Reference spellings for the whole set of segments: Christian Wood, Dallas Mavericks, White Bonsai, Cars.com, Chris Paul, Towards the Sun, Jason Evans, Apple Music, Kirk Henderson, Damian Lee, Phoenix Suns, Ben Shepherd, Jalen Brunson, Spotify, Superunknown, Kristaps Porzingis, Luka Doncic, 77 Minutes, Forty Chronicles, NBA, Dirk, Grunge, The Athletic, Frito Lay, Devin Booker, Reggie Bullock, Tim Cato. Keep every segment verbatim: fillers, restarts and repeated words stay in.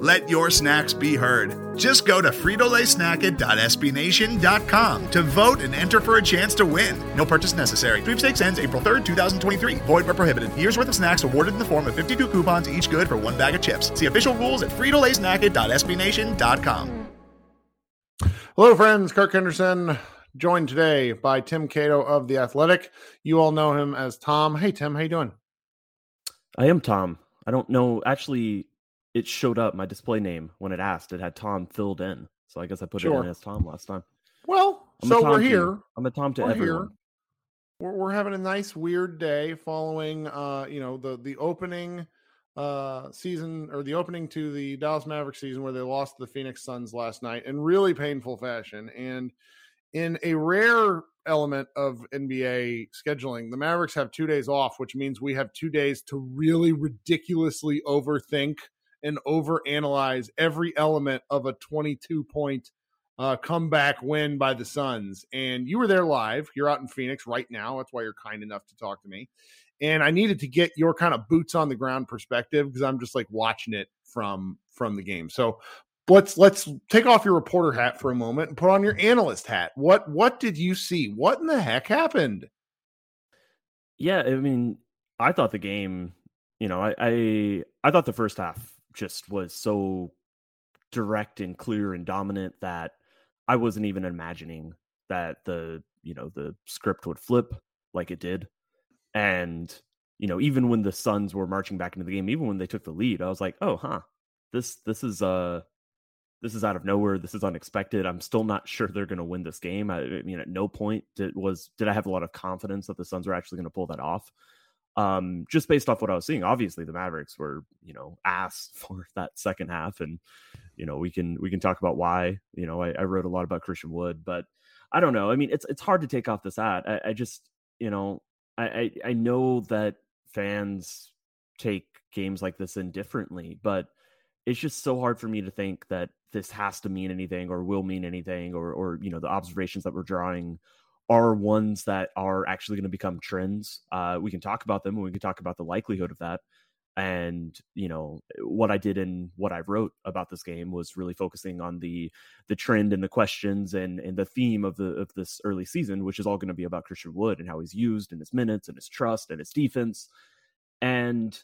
Let your snacks be heard. Just go to Frito Lay Snack It dot S B Nation dot com to vote and enter for a chance to win. No purchase necessary. Sweepstakes ends April third, twenty twenty-three. Void where prohibited. Year's worth of snacks awarded in the form of fifty-two coupons, each good for one bag of chips. See official rules at Frito Lay Snack It dot S B Nation dot com. Hello, friends. Kirk Henderson, joined today by Tim Cato of The Athletic. You all know him as Tom. Hey, Tim, how you doing? I am Tom. I don't know. Actually, it showed up, my display name, when it asked. It had Tom filled in. So I guess I put sure. it in as Tom last time. Well, I'm so we're here. To, I'm a Tom to we're everyone. We're, we're having a nice, weird day following, uh, you know, the, the opening uh, season or the opening to the Dallas Mavericks season where they lost to the Phoenix Suns last night in really painful fashion. And in a rare element of N B A scheduling, the Mavericks have two days off, which means we have two days to really ridiculously overthink and overanalyze every element of a twenty-two point uh, comeback win by the Suns. And you were there live. You're out in Phoenix right now. That's why you're kind enough to talk to me. And I needed to get your kind of boots on the ground perspective because I'm just like watching it from from the game. So let's let's take off your reporter hat for a moment and put on your analyst hat. What what did you see? What in the heck happened? Yeah, I mean, I thought the game, you know, I I, I thought the first half just was so direct and clear and dominant that I wasn't even imagining that the, you know, the script would flip like it did. And, you know, even when the Suns were marching back into the game, even when they took the lead, I was like, oh, huh, this, this is, uh, this is out of nowhere. This is unexpected. I'm still not sure they're going to win this game. I, I mean, at no point did was, did I have a lot of confidence that the Suns were actually going to pull that off. Um, just based off what I was seeing, obviously the Mavericks were, you know, asked for that second half, and you know we can we can talk about why. You know, I, I wrote a lot about Christian Wood, but I don't know. I mean, it's it's hard to take off this ad. I, I just, you know, I, I I know that fans take games like this indifferently, but it's just so hard for me to think that this has to mean anything or will mean anything, or or you know the observations that we're drawing are ones that are actually going to become trends. Uh, we can talk about them and we can talk about the likelihood of that. And, you know, what I did and what I wrote about this game was really focusing on the the trend and the questions and, and the theme of the of this early season, which is all going to be about Christian Wood and how he's used in his minutes and his trust and his defense. And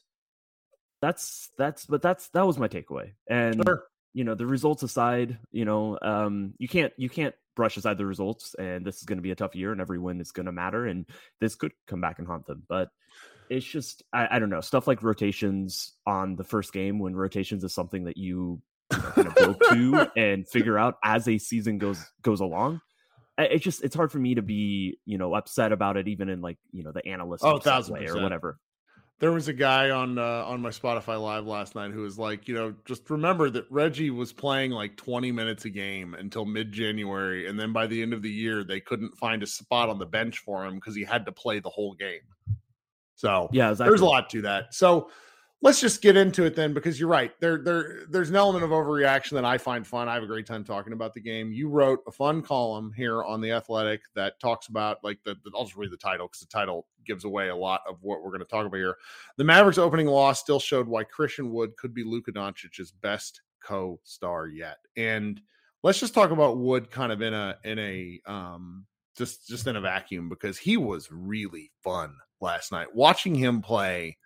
that's, that's, but that's, that was my takeaway. And, sure. you know, the results aside, you know, um, you can't, you can't, brush aside the results, and this is going to be a tough year and every win is going to matter, and this could come back and haunt them. But it's just, I, I don't know, stuff like rotations on the first game, when rotations is something that you, you know, kind of build to and figure out as a season goes goes along. It's just, it's hard for me to be, you know, upset about it, even in like, you know, the analyst oh, way or whatever. There was a guy on uh, on my Spotify Live last night who was like, you know, just remember that Reggie was playing like twenty minutes a game until mid-January, and then by the end of the year, they couldn't find a spot on the bench for him because he had to play the whole game. So yeah, exactly. There's a lot to that. So let's just get into it then, because you're right. There, there, there's an element of overreaction that I find fun. I have a great time talking about the game. You wrote a fun column here on The Athletic that talks about, like, the, the I'll just read the title because the title gives away a lot of what we're going to talk about here. The Mavericks' opening loss still showed why Christian Wood could be Luka Doncic's best co-star yet. And let's just talk about Wood kind of in a in a um just just in a vacuum, because he was really fun last night. Watching him play,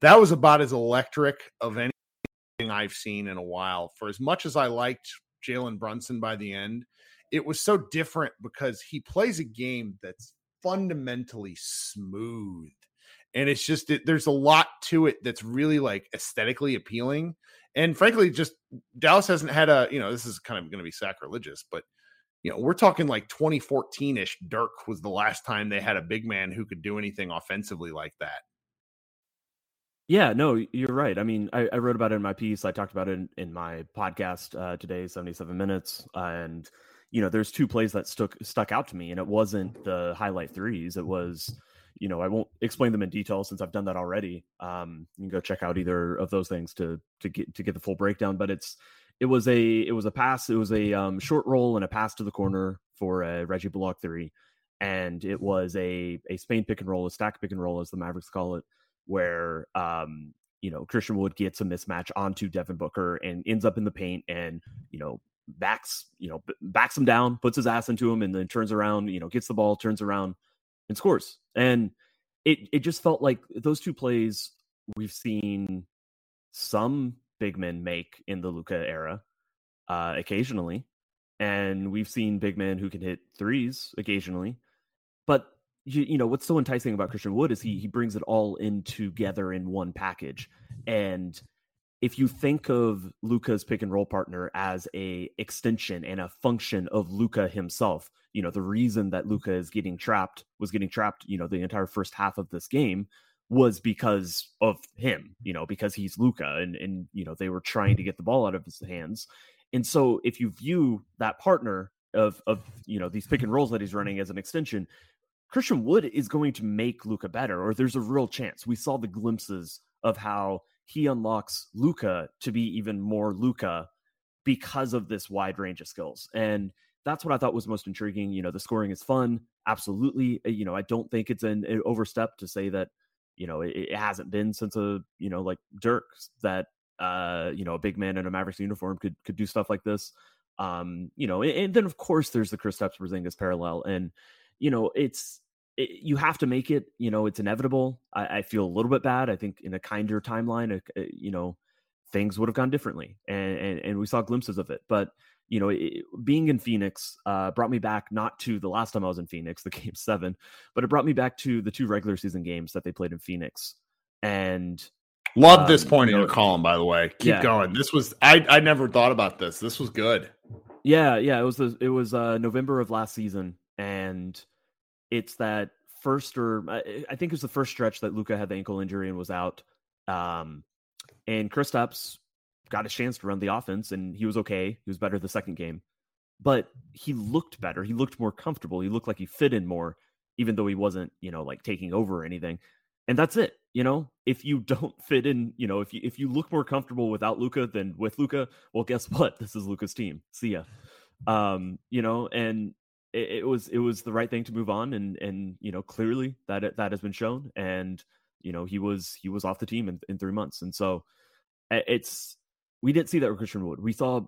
that was about as electric of anything I've seen in a while. For as much as I liked Jalen Brunson by the end, it was so different because he plays a game that's fundamentally smooth. And it's just, it, there's a lot to it that's really, like, aesthetically appealing. And frankly, just Dallas hasn't had a, you know, this is kind of going to be sacrilegious, but, you know, we're talking like twenty fourteen-ish Dirk was the last time they had a big man who could do anything offensively like that. Yeah, no, you're right. I mean, I, I wrote about it in my piece. I talked about it in, in my podcast uh, today, seventy-seven minutes. Uh, and, you know, there's two plays that stuck stuck out to me, and it wasn't the highlight threes. It was, you know, I won't explain them in detail since I've done that already. Um, you can go check out either of those things to to get to get the full breakdown. But it's it was a it was a pass. It was a um, short roll and a pass to the corner for a Reggie Bullock three. And it was a a Spain pick and roll, a stack pick and roll, as the Mavericks call it, where, um, you know, Christian Wood gets a mismatch onto Devin Booker and ends up in the paint and, you know, backs, you know, backs him down, puts his ass into him, and then turns around, you know, gets the ball, turns around, and scores. And it, it just felt like those two plays we've seen some big men make in the Luka era uh, occasionally. And we've seen big men who can hit threes occasionally, but You, you know, what's so enticing about Christian Wood is he he brings it all in together in one package. And if you think of Luka's pick and roll partner as a extension and a function of Luka himself, you know, the reason that Luka is getting trapped was getting trapped, you know, the entire first half of this game was because of him, you know, because he's Luka and, and, you know, they were trying to get the ball out of his hands. And so if you view that partner of, of, you know, these pick and rolls that he's running as an extension, Christian Wood is going to make Luka better, or there's a real chance. We saw the glimpses of how he unlocks Luka to be even more Luka because of this wide range of skills. And that's what I thought was most intriguing. You know, the scoring is fun. Absolutely. You know, I don't think it's an, an overstep to say that, you know, it, it hasn't been since a, you know, like Dirk that, uh, you know, a big man in a Mavericks uniform could, could do stuff like this. Um, you know, and, and then of course there's the Kristaps Porzingis parallel, and, you know, it's, It, you have to make it, you know, it's inevitable. I, I feel a little bit bad. I think in a kinder timeline, uh, uh, you know, things would have gone differently. And, and, and we saw glimpses of it. But, you know, it, being in Phoenix uh, brought me back not to the last time I was in Phoenix, the game seven, but it brought me back to the two regular season games that they played in Phoenix. And love um, this point you know, in your column, by the way. Keep yeah. going. This was, I, I never thought about this. This was good. Yeah. Yeah. It was, the, it was uh, November of last season. And it's that first, or I think it was the first stretch that Luka had the ankle injury and was out. Um, and Kristaps got a chance to run the offense, and he was okay. He was better the second game, but he looked better. He looked more comfortable. He looked like he fit in more, even though he wasn't, you know, like taking over or anything. And that's it. You know, if you don't fit in, you know, if you, if you look more comfortable without Luka than with Luka, well, guess what? This is Luka's team. See ya. Um, you know, and, It was it was the right thing to move on, and and you know clearly that it, that has been shown, and you know he was he was off the team in, in three months, and so it's we didn't see that with Christian Wood. We saw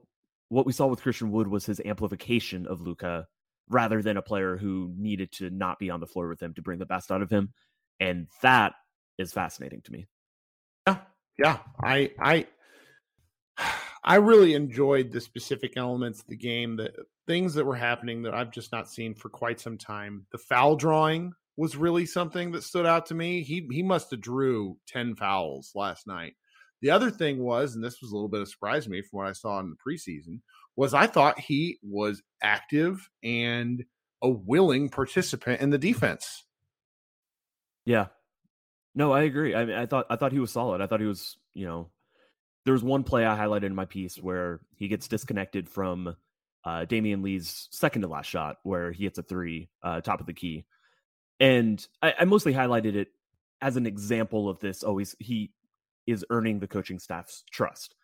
what we saw with Christian Wood was his amplification of Luka, rather than a player who needed to not be on the floor with him to bring the best out of him, and that is fascinating to me. Yeah, yeah, I I I really enjoyed the specific elements of the game that. Things that were happening that I've just not seen for quite some time. The foul drawing was really something that stood out to me. He he must have drew ten fouls last night. The other thing was, and this was a little bit of surprise to me from what I saw in the preseason, was I thought he was active and a willing participant in the defense. Yeah. No, I agree. I mean, I thought I thought he was solid. I thought he was, you know, there was one play I highlighted in my piece where he gets disconnected from uh, Damian Lee's second to last shot, where he hits a three, uh, top of the key. And I, I mostly highlighted it as an example of this. Always, he is earning the coaching staff's trust.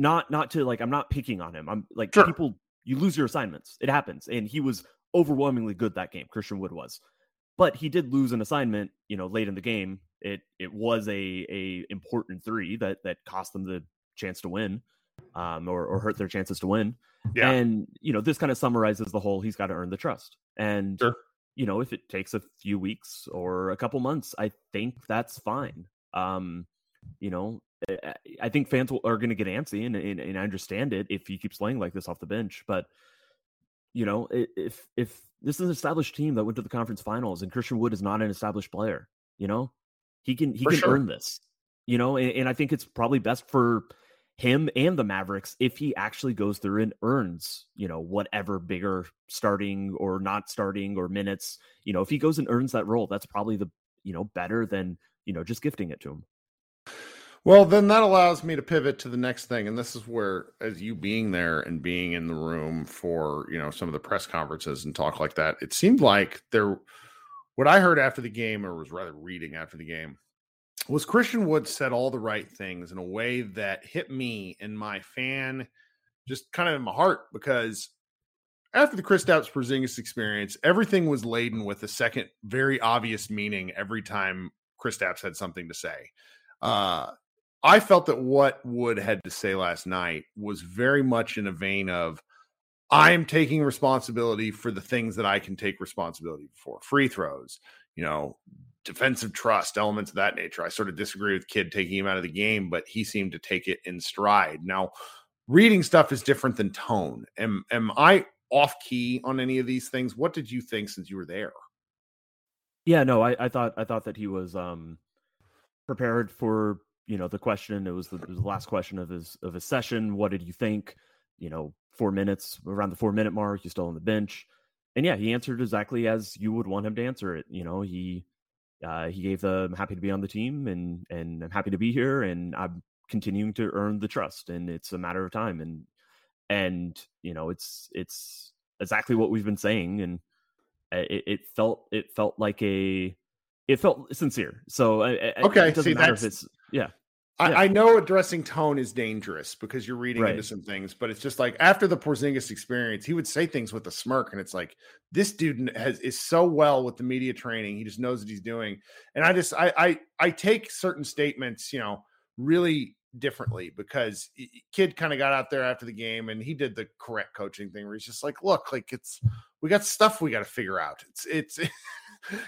Not, not to like, I'm not picking on him. I'm like, sure. people, you lose your assignments. It happens. And he was overwhelmingly good that game. Christian Wood was, but he did lose an assignment, you know, late in the game. It, it was a, a important three that, that cost them the chance to win, um, or, or hurt their chances to win. Yeah. And, you know, this kind of summarizes the whole, he's got to earn the trust. And, sure. you know, if it takes a few weeks or a couple months, I think that's fine. Um, you know, I think fans will, are going to get antsy, and, and, and I understand it if he keeps playing like this off the bench. But, you know, if if this is an established team that went to the conference finals, and Christian Wood is not an established player, you know, he can he for can sure. earn this, you know, and, and I think it's probably best for him and the Mavericks if he actually goes through and earns, you know, whatever bigger starting or not starting or minutes, you know, if he goes and earns that role, that's probably the, you know, better than, you know, just gifting it to him. Well, then that allows me to pivot to the next thing. And this is where, as you being there and being in the room for, you know, some of the press conferences and talk like that, it seemed like there, what I heard after the game, or was rather reading after the game, was Christian Wood said all the right things in a way that hit me and my fan, just kind of in my heart, because after the Kristaps Porzingis experience, everything was laden with a second, very obvious meaning every time Kristaps had something to say. Uh, I felt that what Wood had to say last night was very much in a vein of, I am taking responsibility for the things that I can take responsibility for. Free throws, you know, defensive trust, elements of that nature. I sort of disagree with Kidd taking him out of the game, but he seemed to take it in stride. Now, reading stuff is different than tone. Am, am I off key on any of these things? What did you think since you were there? Yeah, no, I, I thought, I thought that he was, um, prepared for, you know, the question. It was the, it was the last question of his of his session. What did you think? You know, four minutes around the four minute mark. You're still on the bench, and yeah, he answered exactly as you would want him to answer it. You know, he uh, he gave the I'm happy to be on the team, and and I'm happy to be here, and I'm continuing to earn the trust, and it's a matter of time, and and you know, it's it's exactly what we've been saying, and it, it felt it felt like a. It felt sincere. So I, okay, it doesn't see, matter if it's, yeah. I, yeah. I know addressing tone is dangerous because you're reading right. into some things, but it's just like after the Porzingis experience, he would say things with a smirk, and it's like, this dude has is so well with the media training. He just knows what he's doing. And I just, I, I, I take certain statements, you know, really differently, because Kid kind of got out there after the game and he did the correct coaching thing where he's just like, look, like it's, we got stuff we got to figure out. It's, it's,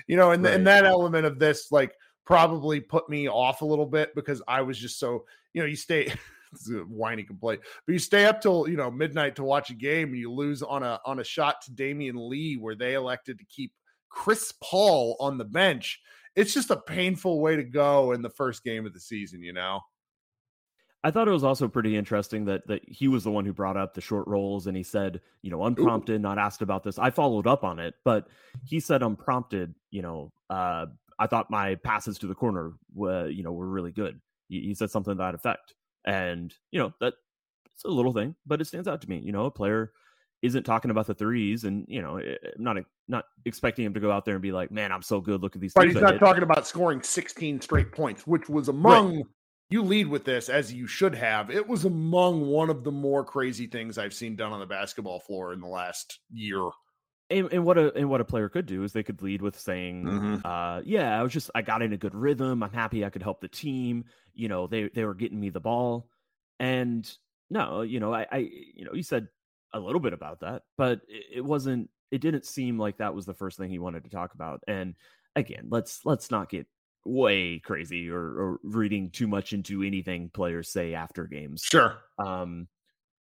you know, and, right. and that element of this, like, probably put me off a little bit because I was just so, you know, you stay, it's a whiny complaint, but you stay up till, you know, midnight to watch a game, and you lose on a, on a shot to Damian Lee where they elected to keep Chris Paul on the bench. It's just a painful way to go in the first game of the season, you know? I thought it was also pretty interesting that that he was the one who brought up the short rolls, and he said, you know, unprompted, Ooh. not asked about this. I followed up on it, but he said unprompted, you know, uh, I thought my passes to the corner, were, you know, were really good. He, he said something to that effect. And, you know, that's a little thing, but it stands out to me. You know, a player isn't talking about the threes, and, you know, I'm not, not expecting him to go out there and be like, man, I'm so good. Look at these. But he's not talking about scoring sixteen straight points, which was among right. You lead with this, as you should have. It was among one of the more crazy things I've seen done on the basketball floor in the last year. And, and what a and what a player could do is they could lead with saying, mm-hmm. uh, "Yeah, I was just I got in a good rhythm. I'm happy I could help the team. You know, they they were getting me the ball." And no, you know, I, I you know, you said a little bit about that, but it, it wasn't. It didn't seem like that was the first thing he wanted to talk about. And again, let's let's not get way crazy or, or reading too much into anything players say after games. Sure. Um,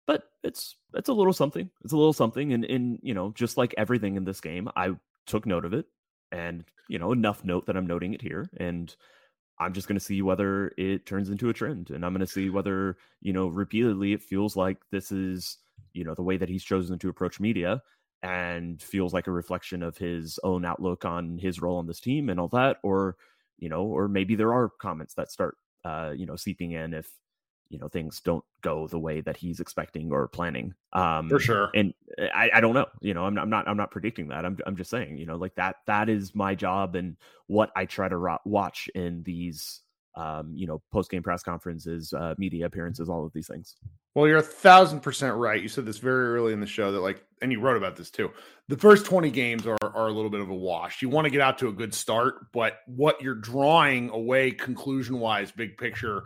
but it's, it's a little something, it's a little something. And, and, you know, just like everything in this game, I took note of it, and, you know, enough note that I'm noting it here, and I'm just going to see whether it turns into a trend. And I'm going to see whether, you know, repeatedly it feels like this is, you know, the way that he's chosen to approach media, and feels like a reflection of his own outlook on his role on this team and all that, or, you know, or maybe there are comments that start, uh, you know, seeping in if, you know, things don't go the way that he's expecting or planning. Um, For sure. And I, I don't know, you know, I'm, I'm not, I'm not predicting that. I'm I'm just saying, you know, like that, that is my job and what I try to ro- watch in these, um, you know, post-game press conferences, uh, media appearances, all of these things. Well, you're a thousand percent right. You said this very early in the show that like, and you wrote about this too. The first twenty games are are a little bit of a wash. You want to get out to a good start, but what you're drawing away conclusion-wise, big picture,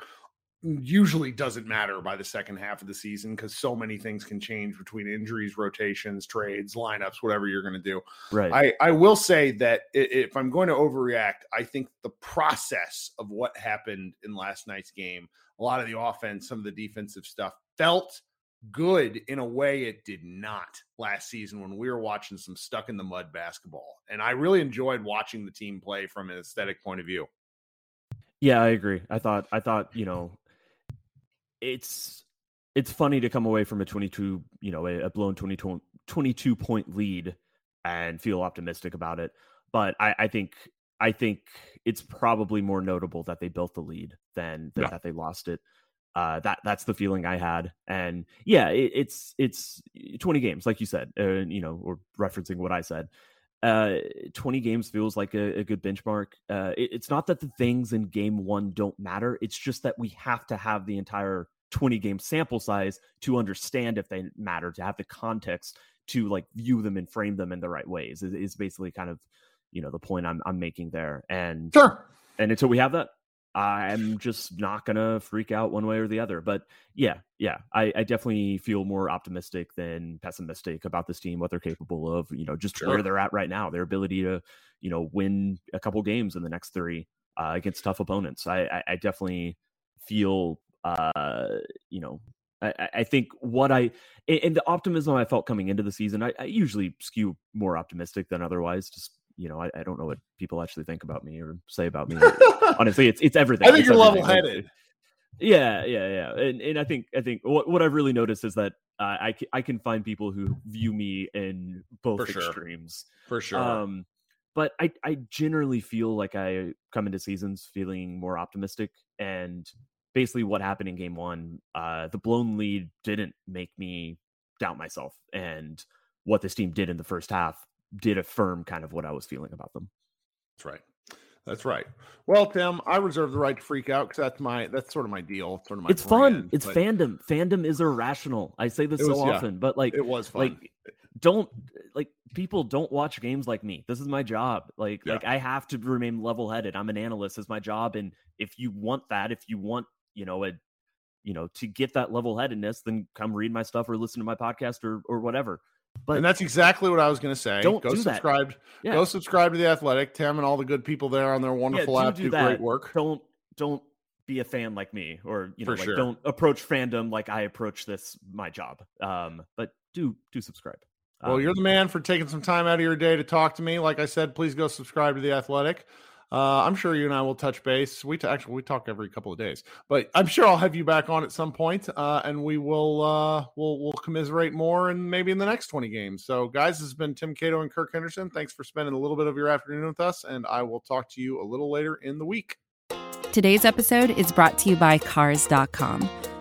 usually doesn't matter by the second half of the season because so many things can change between injuries, rotations, trades, lineups, whatever you're going to do. Right. I, I will say that if I'm going to overreact, I think the process of what happened in last night's game, a lot of the offense, some of the defensive stuff felt good in a way it did not last season when we were watching some stuck in the mud basketball. And I really enjoyed watching the team play from an aesthetic point of view. Yeah, I agree. I thought, I thought, you know, It's it's funny to come away from a twenty-two, you know, a blown twenty-two, twenty-two point lead and feel optimistic about it. But I, I think I think it's probably more notable that they built the lead than that, yeah. that they lost it. Uh, that that's the feeling I had. And yeah, it, it's it's twenty games, like you said, uh, you know, or referencing what I said. Uh, twenty games feels like a, a good benchmark. Uh, it, it's not that the things in game one don't matter. It's just that we have to have the entire twenty game sample size to understand if they matter, to have the context to like view them and frame them in the right ways is, is basically kind of, you know, the point I'm, I'm making there. And, sure. and until we have that, I'm just not going to freak out one way or the other. But yeah, yeah, I, I definitely feel more optimistic than pessimistic about this team, what they're capable of, you know, just sure. where they're at right now, their ability to, you know, win a couple games in the next three uh, against tough opponents. I, I, I definitely feel, uh, you know, I, I think what I, and the optimism I felt coming into the season, I, I usually skew more optimistic than otherwise, just You know, I, I don't know what people actually think about me or say about me. Honestly, it's it's everything. I think it's you're level headed. Yeah, yeah, yeah. And and I think I think what, what I've really noticed is that uh, I c- I can find people who view me in both For extremes. Sure. For sure. Um, but I I generally feel like I come into seasons feeling more optimistic. And basically, what happened in game one, uh, the blown lead didn't make me doubt myself, and what this team did in the first half did affirm kind of what I was feeling about them. That's right. That's right. Well, Tim, I reserve the right to freak out because that's my, that's sort of my deal. Sort of my it's brand, fun. It's fandom. Fandom is irrational. I say this so was, often, yeah, but like, it was fun. Like, don't like people don't watch games like me. This is my job. Like, yeah. like I have to remain level headed. I'm an analyst. It's my job. And if you want that, if you want, you know, a, you know, to get that level headedness, then come read my stuff or listen to my podcast or, or whatever. But and that's exactly what I was going to say. Don't go do subscribe. That. Yeah. Go subscribe to The Athletic. Tim and all the good people there on their wonderful yeah, do app do, do great work. Don't don't be a fan like me, or you know, For like sure. don't approach fandom like I approach this my job. Um, but do do subscribe. Well, um, you're the man for taking some time out of your day to talk to me. Like I said, please go subscribe to The Athletic. Uh, I'm sure you and I will touch base. We t- actually we talk every couple of days, but I'm sure I'll have you back on at some point, uh, and we will uh, we'll we'll commiserate more, and maybe in the next twenty games. So, guys, this has been Tim Cato and Kirk Henderson. Thanks for spending a little bit of your afternoon with us, and I will talk to you a little later in the week. Today's episode is brought to you by cars dot com.